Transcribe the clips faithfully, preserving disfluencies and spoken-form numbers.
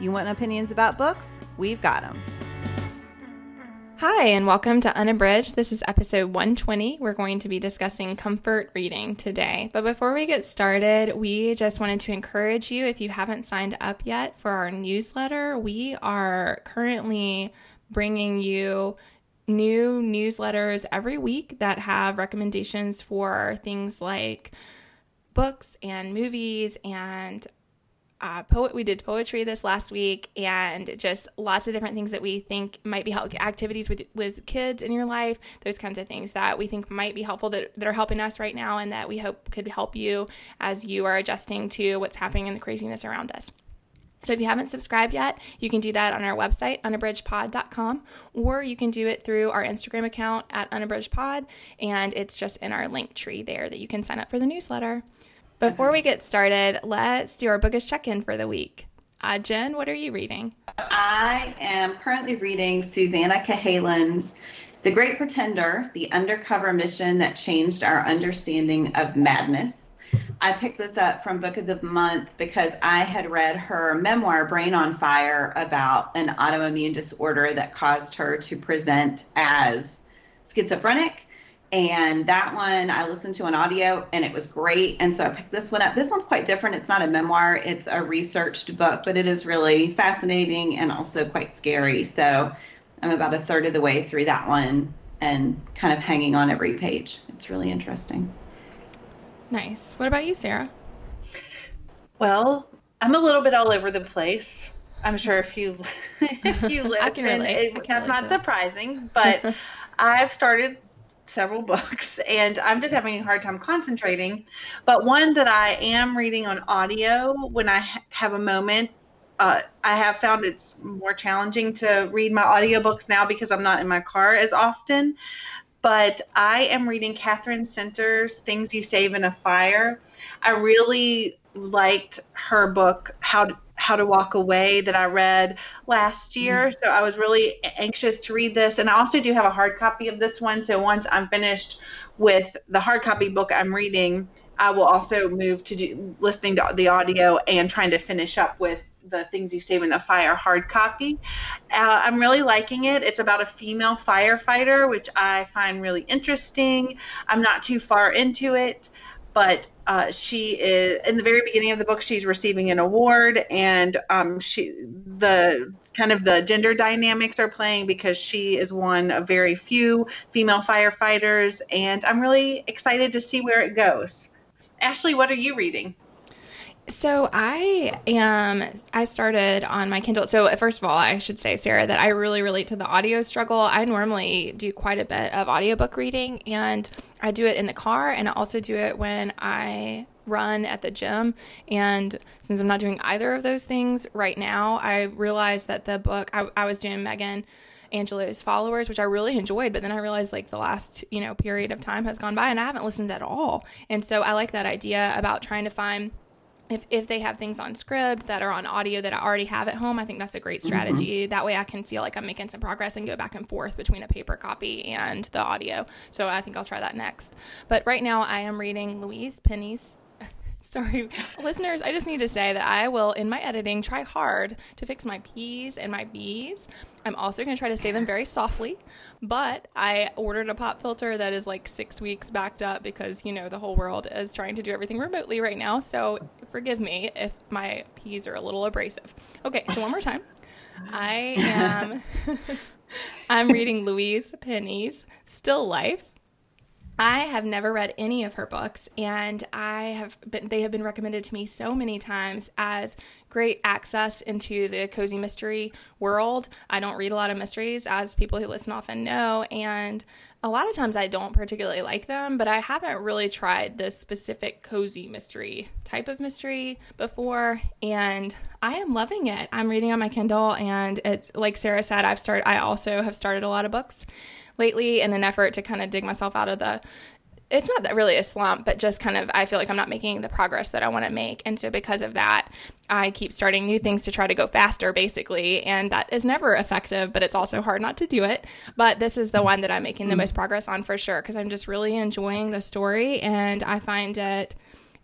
You want opinions about books? We've got them. Hi, and welcome to Unabridged. This is episode one twenty. We're going to be discussing comfort reading today. But before we get started, we just wanted to encourage you, if you haven't signed up yet for our newsletter, we are currently bringing you new newsletters every week that have recommendations for things like books and movies and Uh, poet. We did poetry this last week, and just lots of different things that we think might be helpful, activities with with kids in your life, those kinds of things that we think might be helpful that, that are helping us right now and that we hope could help you as you are adjusting to what's happening in the craziness around us. So if you haven't subscribed yet, you can do that on our website, unabridged pod dot com, or you can do it through our Instagram account at unabridgedpod, and it's just in our link tree there that you can sign up for the newsletter. Before we get started, let's do our bookish check-in for the week. Uh, Jen, what are you reading? I am currently reading Susannah Cahalan's The Great Pretender, The Undercover Mission That Changed Our Understanding of Madness. I picked this up from Book of the Month because I had read her memoir, Brain on Fire, about an autoimmune disorder that caused her to present as schizophrenic. And that one I listened to on audio and it was great. And so I picked this one up. This one's quite different. It's not a memoir. It's a researched book, but it is really fascinating and also quite scary. So I'm about a third of the way through that one and kind of hanging on every page. It's really interesting. Nice. What about you, Sarah? Well, I'm a little bit all over the place. I'm sure if you, if you listen, it, that's not surprising, but I've started several books and I'm just having a hard time concentrating, but one that I am reading on audio when I ha- have a moment, uh, I have found it's more challenging to read my audiobooks now because I'm not in my car as often, but I am reading Katherine Center's Things You Save in a Fire. I really liked her book, How to How to Walk Away, that I read last year. So I was really anxious to read this. And I also do have a hard copy of this one. So once I'm finished with the hard copy book I'm reading, I will also move to do, listening to the audio and trying to finish up with the Things You Save in the Fire hard copy. Uh, I'm really liking it. It's about a female firefighter, which I find really interesting. I'm not too far into it, but Uh, she is, in the very beginning of the book, she's receiving an award, and um, she, the kind of the gender dynamics are playing because she is one of very few female firefighters, and I'm really excited to see where it goes. Ashley, what are you reading? So I am, I started on my Kindle. So first of all, I should say, Sarah, that I really relate to the audio struggle. I normally do quite a bit of audiobook reading, and I do it in the car, and I also do it when I run at the gym. And since I'm not doing either of those things right now, I realized that the book, I, I was doing Megan Angelo's Followers, which I really enjoyed, but then I realized like the last, you know, period of time has gone by, and I haven't listened at all. And so I like that idea about trying to find If if they have things on script that are on audio that I already have at home, I think that's a great strategy. Mm-hmm. That way I can feel like I'm making some progress and go back and forth between a paper copy and the audio. So I think I'll try that next. But right now I am reading Louise Penny's. Sorry, listeners, I just need to say that I will, in my editing, try hard to fix my P's and my B's. I'm also going to try to say them very softly, but I ordered a pop filter that is like six weeks backed up because, you know, the whole world is trying to do everything remotely right now, so forgive me if my P's are a little abrasive. Okay, so one more time. I am I'm reading Louise Penny's Still Life. I have never read any of her books, and I have been, they have been recommended to me so many times as great access into the cozy mystery world. I don't read a lot of mysteries, as people who listen often know, and a lot of times I don't particularly like them, but I haven't really tried this specific cozy mystery type of mystery before, and I am loving it. I'm reading on my Kindle, and it's, like Sarah said, I've started, I also have started a lot of books lately in an effort to kind of dig myself out of the it's not that really a slump, but just kind of, I feel like I'm not making the progress that I want to make. And so because of that, I keep starting new things to try to go faster, basically. And that is never effective, but it's also hard not to do it. But this is the one that I'm making the most progress on for sure, because I'm just really enjoying the story and I find it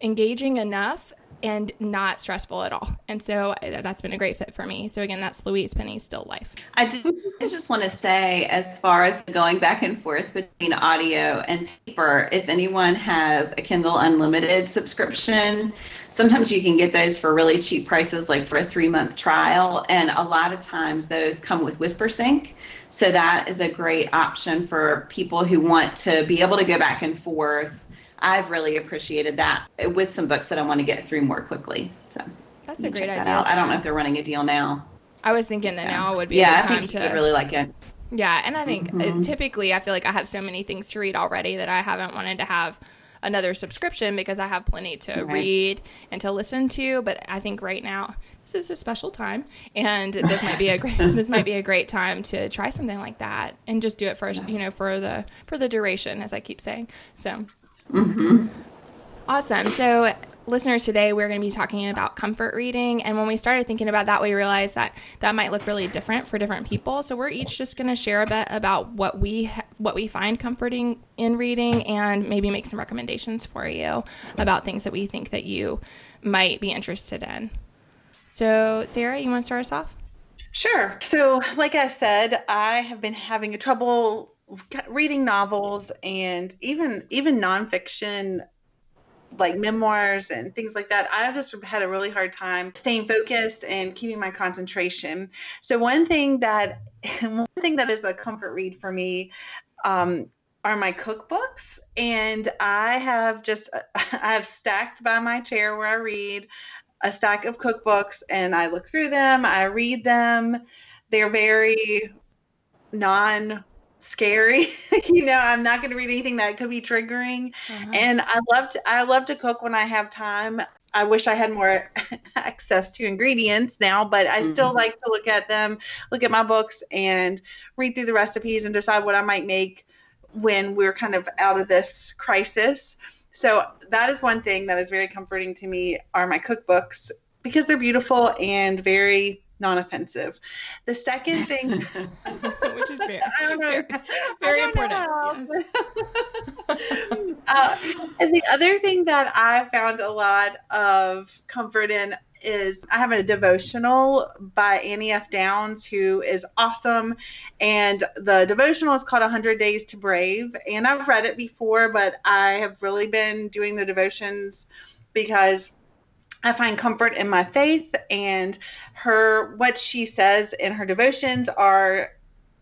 engaging enough and not stressful at all. And so that's been a great fit for me. So again, that's Louise Penny's Still Life. I do just want to say, as far as going back and forth between audio and paper, if anyone has a Kindle Unlimited subscription, sometimes you can get those for really cheap prices, like for a three-month trial. And a lot of times those come with WhisperSync. So that is a great option for people who want to be able to go back and forth. I've really appreciated that with some books that I want to get through more quickly. So that's a great idea. I don't know if they're running a deal now. I was thinking that now would be the time to. Yeah, I think you would really like it. Yeah, and I think mm-hmm. typically I feel like I have so many things to read already that I haven't wanted to have another subscription because I have plenty to right. read and to listen to. But I think right now this is a special time, and this might be a great, this might be a great time to try something like that and just do it for yeah. you know for the for the duration, as I keep saying. So. Mm-hmm. Awesome. So listeners, today we're going to be talking about comfort reading. And when we started thinking about that, we realized that that might look really different for different people. So we're each just going to share a bit about what we what we find comforting in reading and maybe make some recommendations for you about things that we think that you might be interested in. So Sarah, you want to start us off? Sure. So like I said, I have been having a trouble reading novels and even even nonfiction, like memoirs and things like that. I've just had a really hard time staying focused and keeping my concentration. So one thing that one thing that is a comfort read for me um, are my cookbooks, and I have just I have stacked by my chair where I read a stack of cookbooks, and I look through them, I read them. They're very non. Scary. You know, I'm not going to read anything that could be triggering. Uh-huh. And I love to, I love to cook when I have time. I wish I had more access to ingredients now, but I mm-hmm. still like to look at them, look at my books and read through the recipes and decide what I might make when we're kind of out of this crisis. So that is one thing that is very comforting to me are my cookbooks, because they're beautiful and very non-offensive. The second thing, which is fair, I don't know, very, very I don't important. Yes. uh, and the other thing that I found a lot of comfort in is I have a devotional by Annie F. Downs, who is awesome. And the devotional is called one hundred days to Brave. And I've read it before, but I have really been doing the devotions because I find comfort in my faith, and her, what she says in her devotions are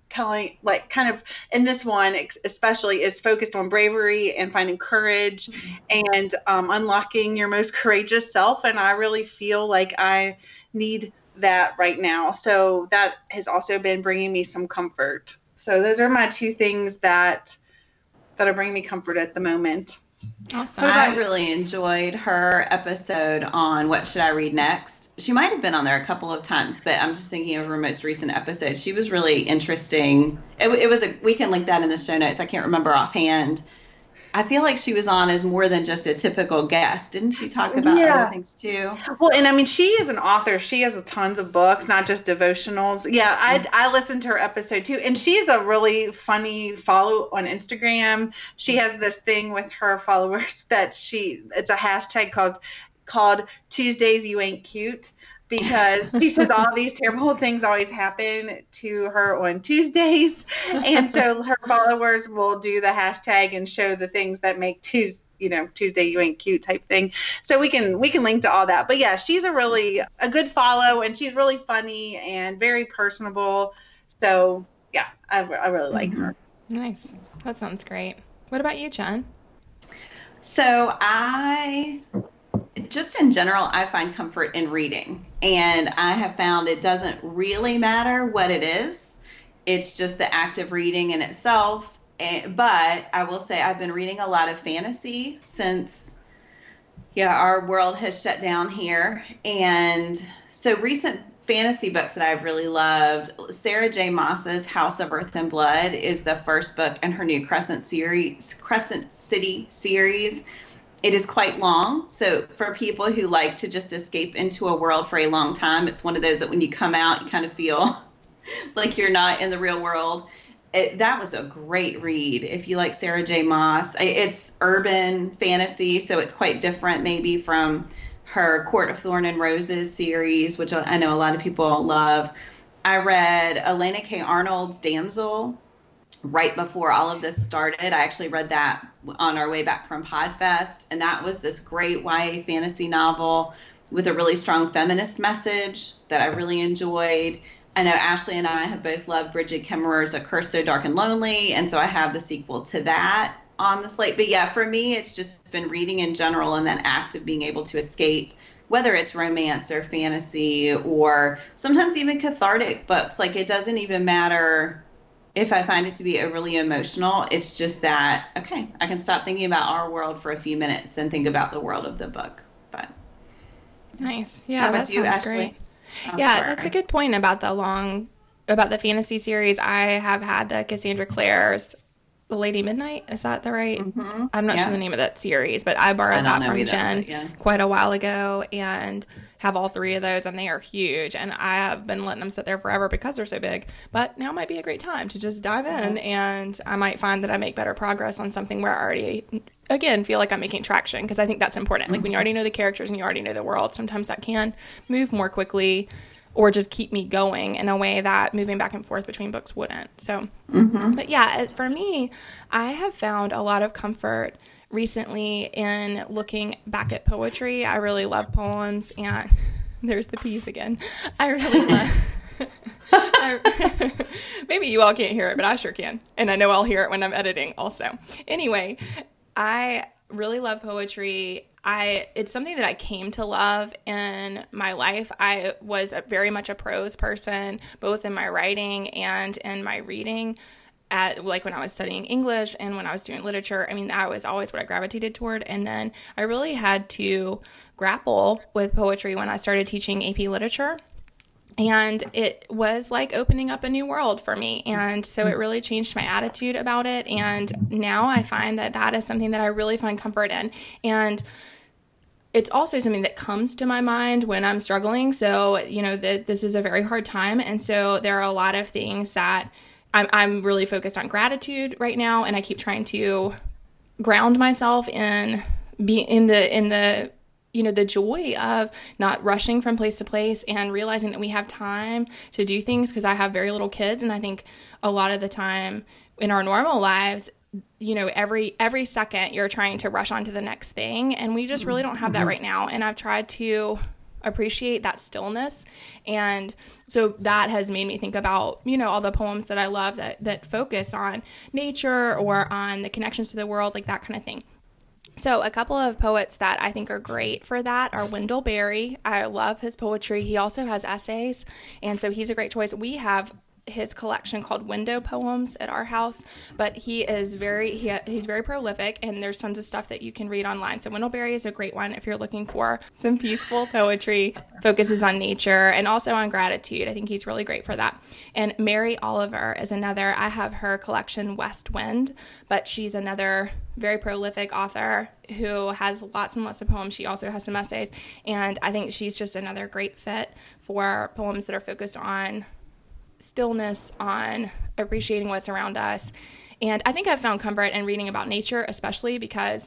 telling, like kind of in this one especially is focused on bravery and finding courage and um, unlocking your most courageous self. And I really feel like I need that right now. So that has also been bringing me some comfort. So those are my two things that, that are bringing me comfort at the moment. Awesome. I really enjoyed her episode on What Should I Read Next. She might have been on there a couple of times, but I'm just thinking of her most recent episode. She was really interesting. It, it was a, we can link that in the show notes. I can't remember offhand. I feel like she was on as more than just a typical guest. Didn't she talk about yeah. other things too? Well, and I mean, she is an author. She has tons of books, not just devotionals. Yeah, I, I listened to her episode too. And she's a really funny follow on Instagram. She has this thing with her followers that she, it's a hashtag called, called Tuesdays You Ain't Cute. Because she says all these terrible things always happen to her on Tuesdays. And so her followers will do the hashtag and show the things that make Tuesday, you know, Tuesday You Ain't Cute type thing. So we can we can link to all that. But yeah, she's a really a good follow, and she's really funny and very personable. So yeah, I, I really like mm-hmm. her. Nice. That sounds great. What about you, Jen? So I... Just in general, I find comfort in reading. And I have found it doesn't really matter what it is. It's just the act of reading in itself. And, but I will say I've been reading a lot of fantasy since, yeah, our world has shut down here. And so recent fantasy books that I've really loved, Sarah J. Maas's House of Earth and Blood is the first book in her new Crescent series, Crescent City series. It is quite long. So for people who like to just escape into a world for a long time, it's one of those that when you come out, you kind of feel like you're not in the real world. It, that was a great read. If you like Sarah J. Maas, it's urban fantasy, so it's quite different maybe from her Court of Thorn and Roses series, which I know a lot of people love. I read Elena K. Arnold's Damsel right before all of this started. I actually read that on our way back from Podfest, and that was this great Y A fantasy novel with a really strong feminist message that I really enjoyed. I know Ashley and I have both loved Bridget Kemmerer's A Curse So Dark and Lonely, and so I have the sequel to that on the slate. But yeah, for me, it's just been reading in general and that act of being able to escape, whether it's romance or fantasy or sometimes even cathartic books. Like, it doesn't even matter if I find it to be overly emotional. It's just that, okay, I can stop thinking about our world for a few minutes and think about the world of the book. But nice. Yeah, that sounds Ashley? Great. I'm yeah, sure. That's a good point about the long, about the fantasy series. I have had the Cassandra Clare's The Lady Midnight. Is that the right? Mm-hmm. I'm not yeah. sure the name of that series, but I borrowed I that from either, Jen yeah. quite a while ago and have all three of those, and they are huge. And I have been letting them sit there forever because they're so big. But now might be a great time to just dive in, mm-hmm. and I might find that I make better progress on something where I already, again, feel like I'm making traction, because I think that's important. Like, when you already know the characters and you already know the world, sometimes that can move more quickly or just keep me going in a way that moving back and forth between books wouldn't. So, mm-hmm. but yeah, for me, I have found a lot of comfort recently in looking back at poetry. I really love poems, and there's the piece again. I really love I, maybe you all can't hear it, but I sure can. And I know I'll hear it when I'm editing also. Anyway, I really love poetry. I it's something that I came to love in my life. I was a, very much a prose person, both in my writing and in my reading. At like when I was studying English and when I was doing literature, I mean, that was always what I gravitated toward. And then I really had to grapple with poetry when I started teaching A P literature. And it was like opening up a new world for me. And so it really changed my attitude about it. And now I find that that is something that I really find comfort in. And it's also something that comes to my mind when I'm struggling. So, you know, the, this is a very hard time. And so there are a lot of things that I'm, I'm really focused on gratitude right now. And I keep trying to ground myself in be in the in the you know, the joy of not rushing from place to place and realizing that we have time to do things, because I have very little kids. And I think a lot of the time in our normal lives, you know, every every second you're trying to rush on to the next thing. And we just really don't have that right now. And I've tried to appreciate that stillness. And so that has made me think about, you know, all the poems that I love that, that focus on nature or on the connections to the world, like that kind of thing. So a couple of poets that I think are great for that are Wendell Berry. I love his poetry. He also has essays, and so he's a great choice. We have his collection called Window Poems at our house, but he is very he, he's very prolific, and there's tons of stuff that you can read online. So Wendell Berry is a great one if you're looking for some peaceful poetry, focuses on nature and also on gratitude. I think he's really great for that. And Mary Oliver is another. I have her collection West Wind, but she's another very prolific author who has lots and lots of poems. She also has some essays, and I think she's just another great fit for poems that are focused on stillness, on appreciating what's around us. And I think I've found comfort in reading about nature, especially because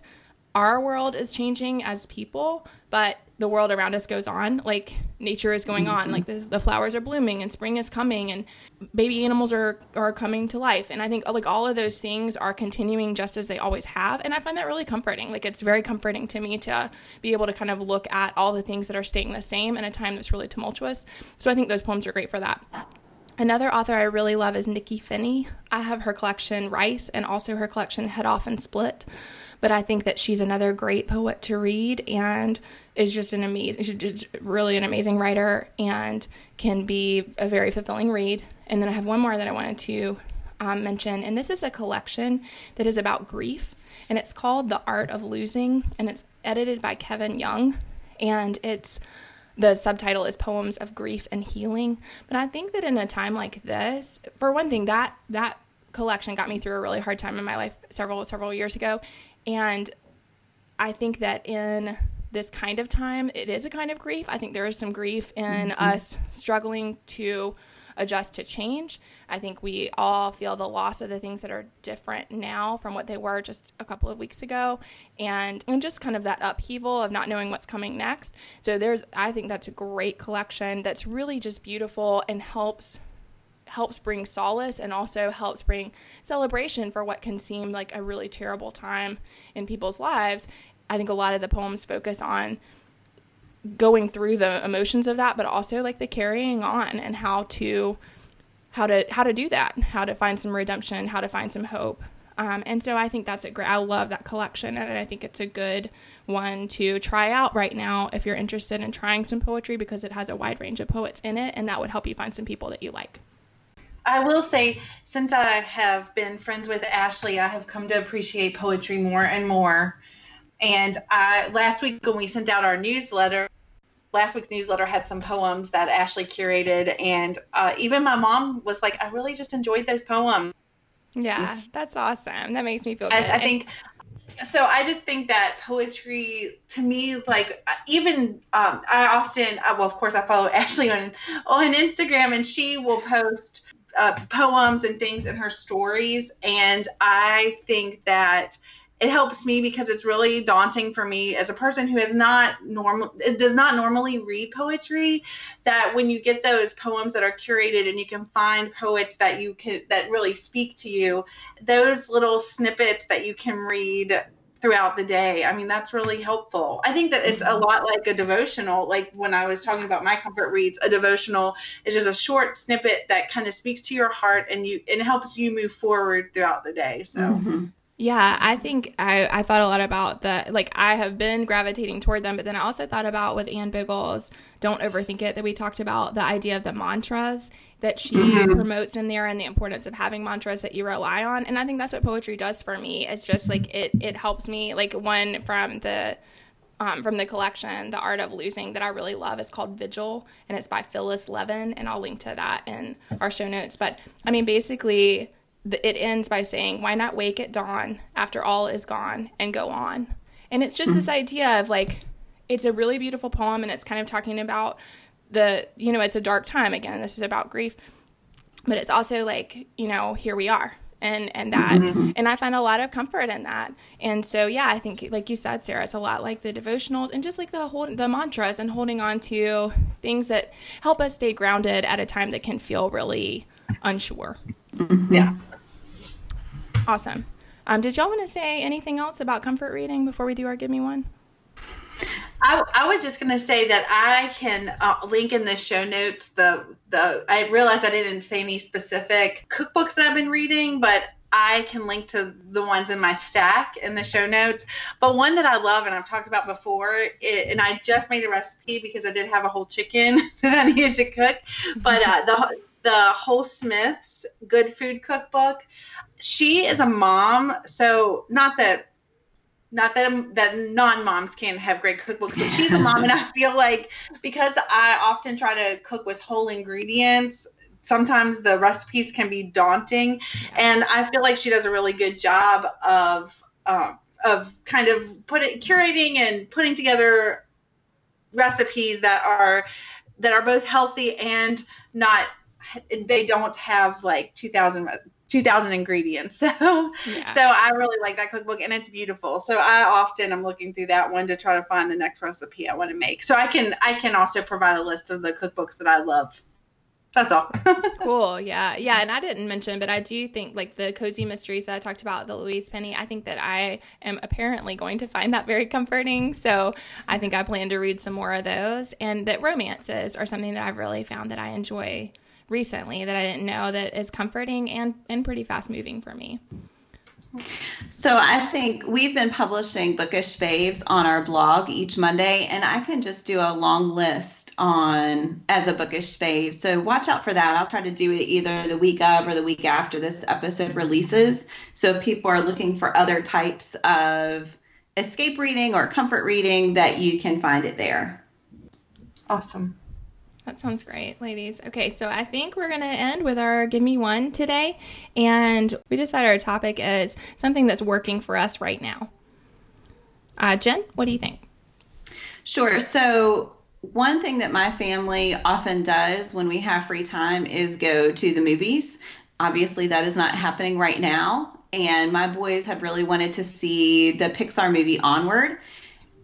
our world is changing as people, but the world around us goes on. Like, nature is going on. Like, the, the flowers are blooming and spring is coming and baby animals are, are coming to life. And I think, like, all of those things are continuing just as they always have. And I find that really comforting. Like, it's very comforting to me to be able to kind of look at all the things that are staying the same in a time that's really tumultuous. So I think those poems are great for that. Another author I really love is Nikki Finney. I have her collection Rice and also her collection Head Off and Split, but I think that she's another great poet to read and is just an amazing, she's just really an amazing writer and can be a very fulfilling read. And then I have one more that I wanted to um, mention, and this is a collection that is about grief, and it's called The Art of Losing, and it's edited by Kevin Young, and it's the subtitle is Poems of Grief and Healing. But I think that in a time like this, for one thing, that that collection got me through a really hard time in my life several, several years ago. And I think that in this kind of time, it is a kind of grief. I think there is some grief in mm-hmm. us struggling to adjust to change. I think we all feel the loss of the things that are different now from what they were just a couple of weeks ago, and, and just kind of that upheaval of not knowing what's coming next. So there's, I think that's a great collection that's really just beautiful and helps helps bring solace and also helps bring celebration for what can seem like a really terrible time in people's lives. I think a lot of the poems focus on going through the emotions of that, but also like the carrying on and how to how to how to do that, how to find some redemption, how to find some hope. Um, and so I think that's a great. I love that collection, and I think it's a good one to try out right now if you're interested in trying some poetry, because it has a wide range of poets in it, and that would help you find some people that you like. I will say, since I have been friends with Ashley, I have come to appreciate poetry more and more. And I, last week when we sent out our newsletter, last week's newsletter had some poems that Ashley curated, and uh, even my mom was like, I really just enjoyed those poems. Yeah, that's awesome. That makes me feel good. I, I think, so I just think that poetry, to me, like even um, I often, I, well, of course I follow Ashley on, on Instagram, and she will post uh, poems and things in her stories, and I think that it helps me because it's really daunting for me as a person who is not normal, does not normally read poetry, that when you get those poems that are curated and you can find poets that you can, that really speak to you, those little snippets that you can read throughout the day. I mean, that's really helpful. I think that it's a lot like a devotional. Like when I was talking about my comfort reads, a devotional is just a short snippet that kind of speaks to your heart and you, and helps you move forward throughout the day. So. Mm-hmm. Yeah, I think I, I thought a lot about that. Like, I have been gravitating toward them, but then I also thought about with Ann Bigel's Don't Overthink It that we talked about, the idea of the mantras that she mm-hmm. promotes in there and the importance of having mantras that you rely on. And I think that's what poetry does for me. It's just like it, it helps me. Like one from the um, from the collection, The Art of Losing, that I really love is called Vigil, and it's by Phyllis Levin, and I'll link to that in our show notes. But, I mean, basically, it ends by saying, why not wake at dawn after all is gone and go on? And it's just mm-hmm. this idea of like, it's a really beautiful poem, and it's kind of talking about the, you know, it's a dark time. Again, this is about grief, but it's also like, you know, here we are. And, and that, mm-hmm. and I find a lot of comfort in that. And so, yeah, I think like you said, Sarah, it's a lot like the devotionals and just like the whole, the mantras and holding on to things that help us stay grounded at a time that can feel really unsure. Mm-hmm. Yeah. Awesome. Um, did y'all want to say anything else about comfort reading before we do our Give Me One? I, I was just going to say that I can uh, link in the show notes the the. I realized I didn't say any specific cookbooks that I've been reading, but I can link to the ones in my stack in the show notes. But one that I love and I've talked about before, it, and I just made a recipe because I did have a whole chicken that I needed to cook, but uh, the the Whole Smith's Good Food Cookbook. She is a mom, so not that not that that non-moms can't have great cookbooks, but she's a mom, and I feel like because I often try to cook with whole ingredients, sometimes the recipes can be daunting, and I feel like she does a really good job of um, of kind of putting curating and putting together recipes that are that are both healthy and not, they don't have like two thousand ingredients. So, yeah. So I really like that cookbook, and it's beautiful. So I often am looking through that one to try to find the next recipe I want to make. So I can, I can also provide a list of the cookbooks that I love. That's all. Cool. Yeah. Yeah. And I didn't mention, but I do think like the cozy mysteries that I talked about, the Louise Penny, I think that I am apparently going to find that very comforting. So I think I plan to read some more of those, and that romances are something that I've really found that I enjoy recently that I didn't know that is comforting and, and pretty fast moving for me. So I think we've been publishing Bookish Faves on our blog each Monday, and I can just do a long list on as a Bookish Fave. So watch out for that. I'll try to do it either the week of or the week after this episode releases. So if people are looking for other types of escape reading or comfort reading, that you can find it there. Awesome. That sounds great, ladies. Okay, so I think we're going to end with our Give Me One today. And we decided our topic is something that's working for us right now. Uh, Jen, what do you think? Sure. So one thing that my family often does when we have free time is go to the movies. Obviously, that is not happening right now. And my boys have really wanted to see the Pixar movie Onward.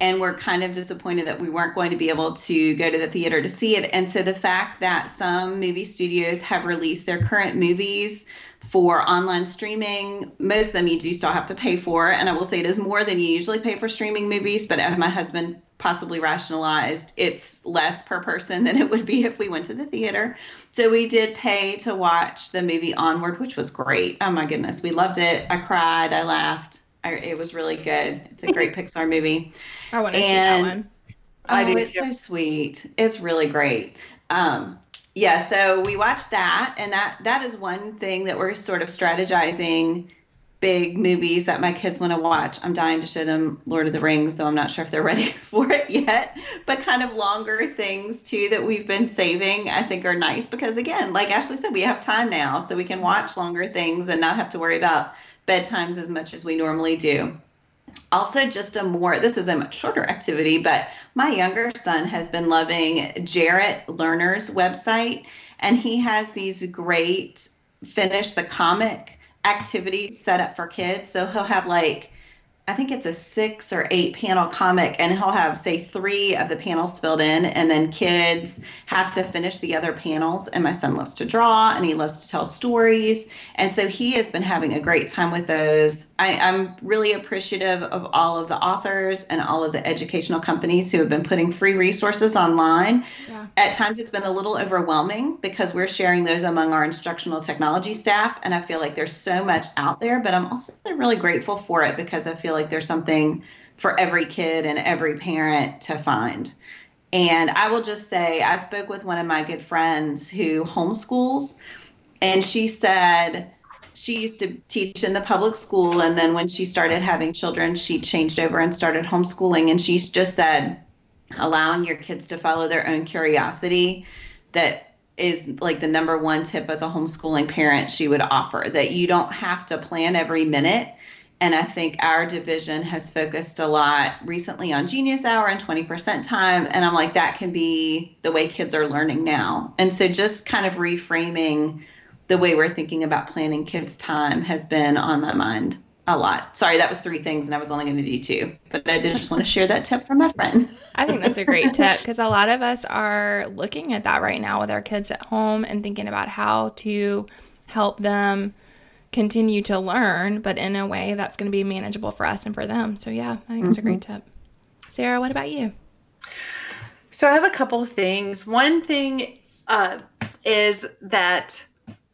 And we're kind of disappointed that we weren't going to be able to go to the theater to see it. And so the fact that some movie studios have released their current movies for online streaming, most of them you do still have to pay for. And I will say it is more than you usually pay for streaming movies. But as my husband possibly rationalized, it's less per person than it would be if we went to the theater. So we did pay to watch the movie Onward, which was great. Oh, my goodness. We loved it. I cried. I laughed. I, it was really good. It's a great Pixar movie. I want to see that one. Oh, it's so sweet. It's really great. Um, yeah, so we watched that, and that that is one thing that we're sort of strategizing, big movies that my kids want to watch. I'm dying to show them Lord of the Rings, though I'm not sure if they're ready for it yet. But kind of longer things, too, that we've been saving, I think are nice because, again, like Ashley said, we have time now, so we can watch longer things and not have to worry about bedtimes as much as we normally do. Also, just a more, this is a much shorter activity, but my younger son has been loving Jarrett Lerner's website, and he has these great finish the comic activities set up for kids. So he'll have like, I think it's a six or eight panel comic, and he'll have, say, three of the panels filled in, and then kids have to finish the other panels. And my son loves to draw, and he loves to tell stories. And so he has been having a great time with those. I, I'm really appreciative of all of the authors and all of the educational companies who have been putting free resources online. Yeah. At times it's been a little overwhelming because we're sharing those among our instructional technology staff, and I feel like there's so much out there, but I'm also really grateful for it because I feel like there's something for every kid and every parent to find. And I will just say, I spoke with one of my good friends who homeschools, and she said she used to teach in the public school, and then when she started having children, she changed over and started homeschooling. And she just said, allowing your kids to follow their own curiosity, that is like the number one tip as a homeschooling parent she would offer, that you don't have to plan every minute. And I think our division has focused a lot recently on Genius Hour and twenty percent time. And I'm like, that can be the way kids are learning now. And so just kind of reframing the way we're thinking about planning kids' time has been on my mind a lot. Sorry, that was three things and I was only going to do two. But I did just want to share that tip from my friend. I think that's a great tip because a lot of us are looking at that right now with our kids at home and thinking about how to help them continue to learn, but in a way that's going to be manageable for us and for them. So yeah, I think it's mm-hmm. a great tip. Sarah, what about you? So I have a couple of things. One thing uh, is that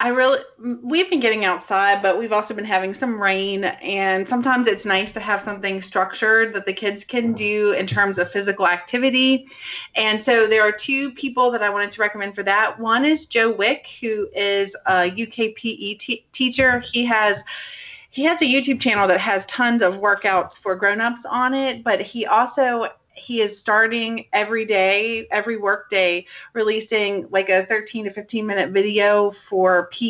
I really, we've been getting outside, but we've also been having some rain, and sometimes it's nice to have something structured that the kids can do in terms of physical activity. And so there are two people that I wanted to recommend for that. One is Joe Wick, who is a U K P E t- teacher. He has he has a YouTube channel that has tons of workouts for grown-ups on it, but he also He is starting every day, every work day, releasing like a thirteen to fifteen minute video for P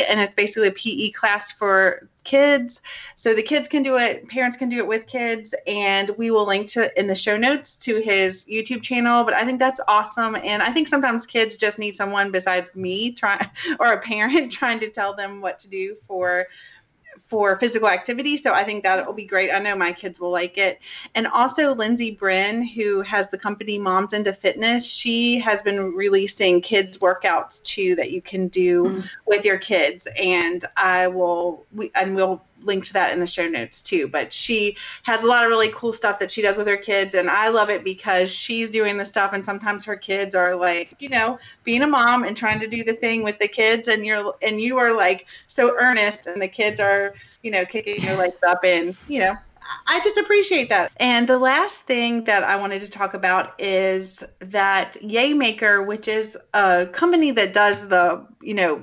E. And it's basically a P E class for kids. So the kids can do it. Parents can do it with kids. And we will link to in the show notes to his YouTube channel. But I think that's awesome. And I think sometimes kids just need someone besides me try, or a parent trying to tell them what to do for for physical activity. So I think that will be great. I know my kids will like it. And also Lindsay Brin, who has the company Moms Into Fitness, she has been releasing kids workouts too that you can do mm. with your kids. And I will, we, and we'll link to that in the show notes too. But she has a lot of really cool stuff that she does with her kids, and I love it because she's doing this stuff, and sometimes her kids are like, you know, being a mom and trying to do the thing with the kids, and you're and you are like so earnest, and the kids are, you know, kicking their legs up, and you know, I just appreciate that. And the last thing that I wanted to talk about is that Yaymaker, which is a company that does the, you know,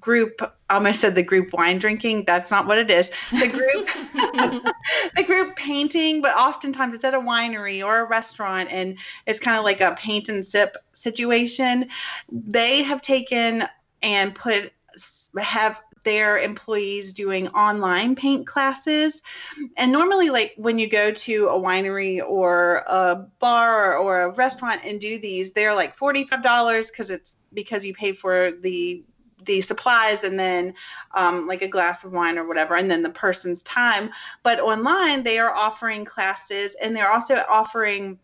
group, I almost said the group wine drinking. That's not what it is. The group, the group painting, but oftentimes it's at a winery or a restaurant, and it's kind of like a paint and sip situation. They have taken and put, have their employees doing online paint classes. And normally, like when you go to a winery or a bar or a restaurant and do these, they're like forty-five dollars because it's because you pay for the the supplies and then um, like a glass of wine or whatever, and then the person's time. But online, they are offering classes, and they're also offering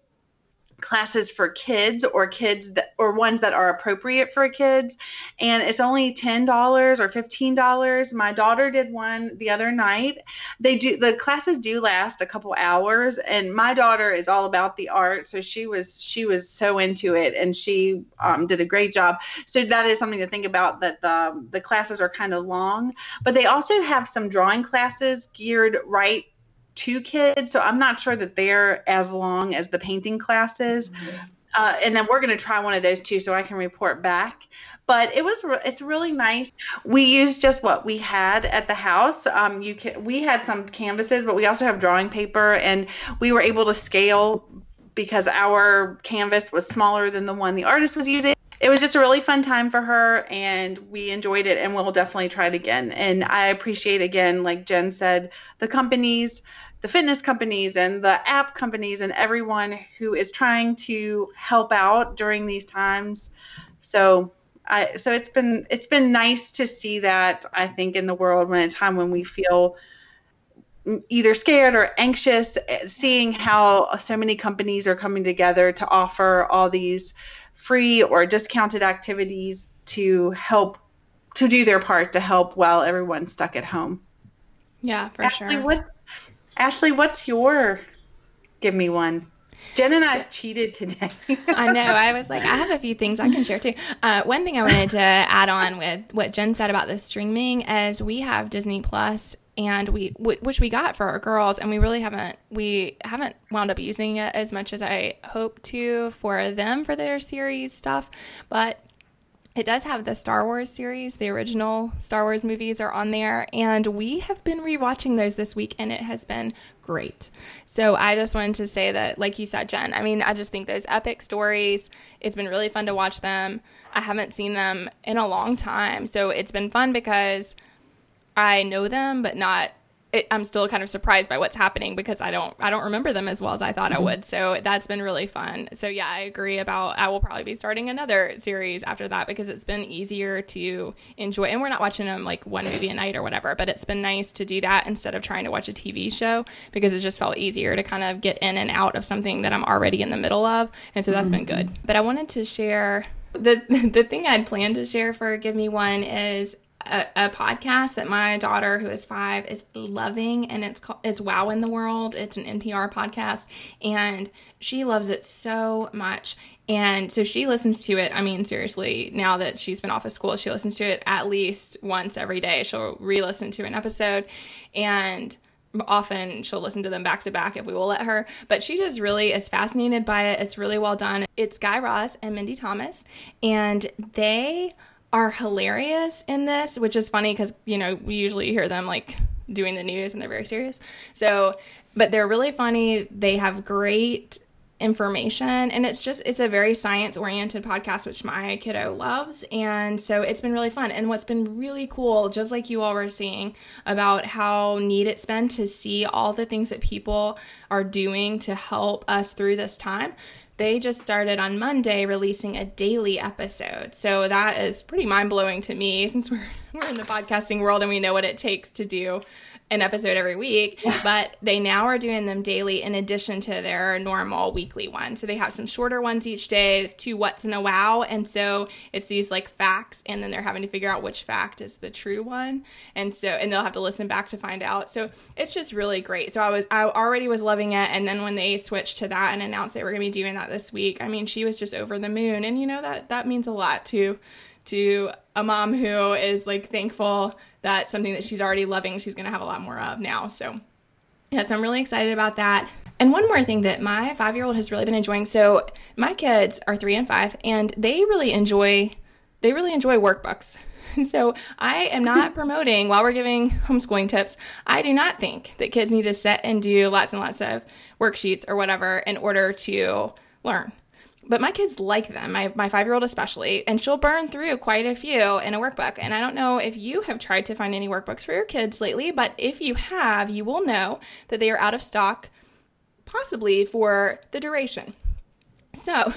classes for kids or kids that, or ones that are appropriate for kids. And it's only ten dollars or fifteen dollars. My daughter did one the other night. They do, the classes do last a couple hours, and my daughter is all about the art. So she was, she was so into it, and she um, did a great job. So that is something to think about, that the, the classes are kind of long, but they also have some drawing classes geared right two kids, so I'm not sure that they're as long as the painting classes. Mm-hmm. Uh, and then we're going to try one of those too, so I can report back. But it was, re- it's really nice. We used just what we had at the house. Um, you can, we had some canvases, but we also have drawing paper, and we were able to scale because our canvas was smaller than the one the artist was using. It was just a really fun time for her, and we enjoyed it, and we'll definitely try it again. And I appreciate, again, like Jen said, the companies, the fitness companies and the app companies and everyone who is trying to help out during these times. So I, so it's been, it's been nice to see that, I think, in the world, when a time when we feel either scared or anxious, seeing how so many companies are coming together to offer all these free or discounted activities to help, to do their part to help while everyone's stuck at home. Yeah, for Ashley, sure. What, Ashley, what's your give me one? Jen and I so, cheated today. I know. I was like, I have a few things I can share too. Uh, one thing I wanted to add on with what Jen said about the streaming is we have Disney Plus, and we w- which we got for our girls, and we really haven't we haven't wound up using it as much as I hoped to for them for their series stuff, but it does have the Star Wars series. The original Star Wars movies are on there, and we have been rewatching those this week, and it has been great. So I just wanted to say that, like you said, Jen, I mean, I just think those epic stories, it's been really fun to watch them. I haven't seen them in a long time, so it's been fun because I know them, but not it, I'm still kind of surprised by what's happening because I don't I don't remember them as well as I thought I would. So that's been really fun. So yeah, I agree about I will probably be starting another series after that because it's been easier to enjoy. And we're not watching them like one movie a night or whatever, but it's been nice to do that instead of trying to watch a T V show because it just felt easier to kind of get in and out of something that I'm already in the middle of. And so that's been good. But I wanted to share the the thing I'd planned to share for Give Me One is A, a podcast that my daughter, who is five, is loving, and it's called is Wow in the World. It's an N P R podcast, and she loves it so much. And so she listens to it. I mean, seriously, now that she's been off of school, she listens to it at least once every day. She'll re-listen to an episode, and often she'll listen to them back to back if we will let her, but she just really is fascinated by it. It's really well done. It's Guy Raz and Mindy Thomas, and they are hilarious in this, which is funny because, you know, we usually hear them like doing the news and they're very serious. So, but they're really funny. They have great information, and it's just, it's a very science oriented podcast, which my kiddo loves. And so it's been really fun. And what's been really cool, just like you all were seeing about how neat it's been to see all the things that people are doing to help us through this time. They just started on Monday releasing a daily episode. So that is pretty mind-blowing to me since we're we're in the podcasting world and we know what it takes to do an episode every week, yeah. but they now are doing them daily in addition to their normal weekly ones. So they have some shorter ones each day, it's two what's and a wow, and so it's these like facts, and then they're having to figure out which fact is the true one, and so and they'll have to listen back to find out. So it's just really great. So I was I already was loving it, and then when they switched to that and announced they were going to be doing that this week, I mean, she was just over the moon, and you know that that means a lot to to a mom who is like thankful that something that she's already loving, she's going to have a lot more of now. So yeah, so I'm really excited about that. And one more thing that my five-year-old has really been enjoying. So my kids are three and five, and they really enjoy, they really enjoy workbooks. So I am not promoting, while we're giving homeschooling tips, I do not think that kids need to sit and do lots and lots of worksheets or whatever in order to learn. But my kids like them, my, my five-year-old especially, and she'll burn through quite a few in a workbook. And I don't know if you have tried to find any workbooks for your kids lately, but if you have, you will know that they are out of stock, possibly for the duration. So,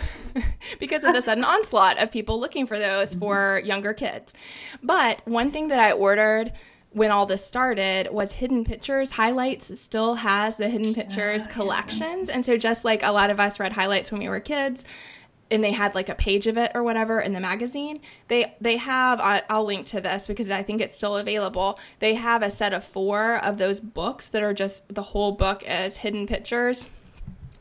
because of the sudden onslaught of people looking for those for younger kids. But one thing that I ordered when all this started was Hidden Pictures. Highlights still has the Hidden Pictures oh, collections. Yeah. And so just like a lot of us read Highlights when we were kids, and they had like a page of it or whatever in the magazine, they they have, I'll link to this because I think it's still available, they have a set of four of those books that are just, the whole book is Hidden Pictures.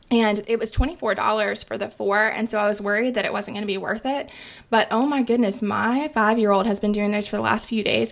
And it was twenty-four dollars for the four, and so I was worried that it wasn't going to be worth it. But oh my goodness, my five-year-old has been doing those for the last few days.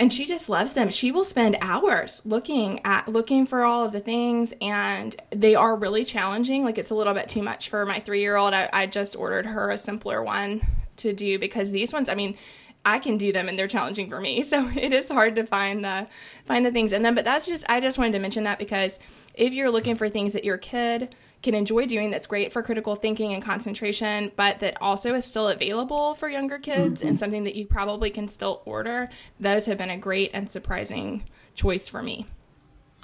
And she just loves them. She will spend hours looking at looking for all of the things, and they are really challenging. Like, it's a little bit too much for my three-year-old. I, I just ordered her a simpler one to do because these ones, I mean, I can do them and they're challenging for me. So it is hard to find the find the things in them. But that's just, I just wanted to mention that because if you're looking for things that your kid can enjoy doing that's great for critical thinking and concentration, but that also is still available for younger kids mm-hmm. and something that you probably can still order, those have been a great and surprising choice for me.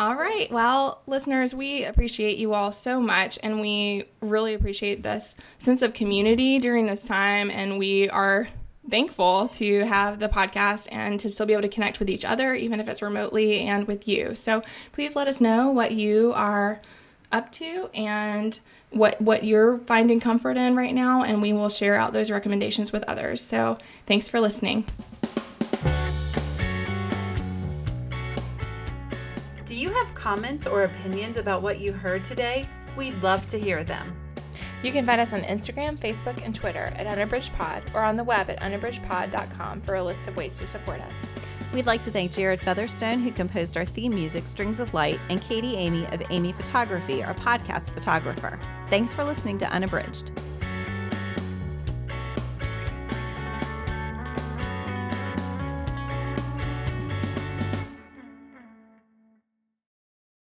All right. Well, listeners, we appreciate you all so much, and we really appreciate this sense of community during this time, and we are thankful to have the podcast and to still be able to connect with each other, even if it's remotely, and with you. So please let us know what you are up to and what what you're finding comfort in right now, and we will share out those recommendations with others. So thanks for listening. Do you have comments or opinions about what you heard today? We'd love to hear them. You can find us on Instagram, Facebook, and Twitter at Underbridge Pod, or on the web at underbridge pod dot com for a list of ways to support us. We'd like to thank Jared Featherstone, who composed our theme music, Strings of Light, and Katie Amy of Amy Photography, our podcast photographer. Thanks for listening to Unabridged.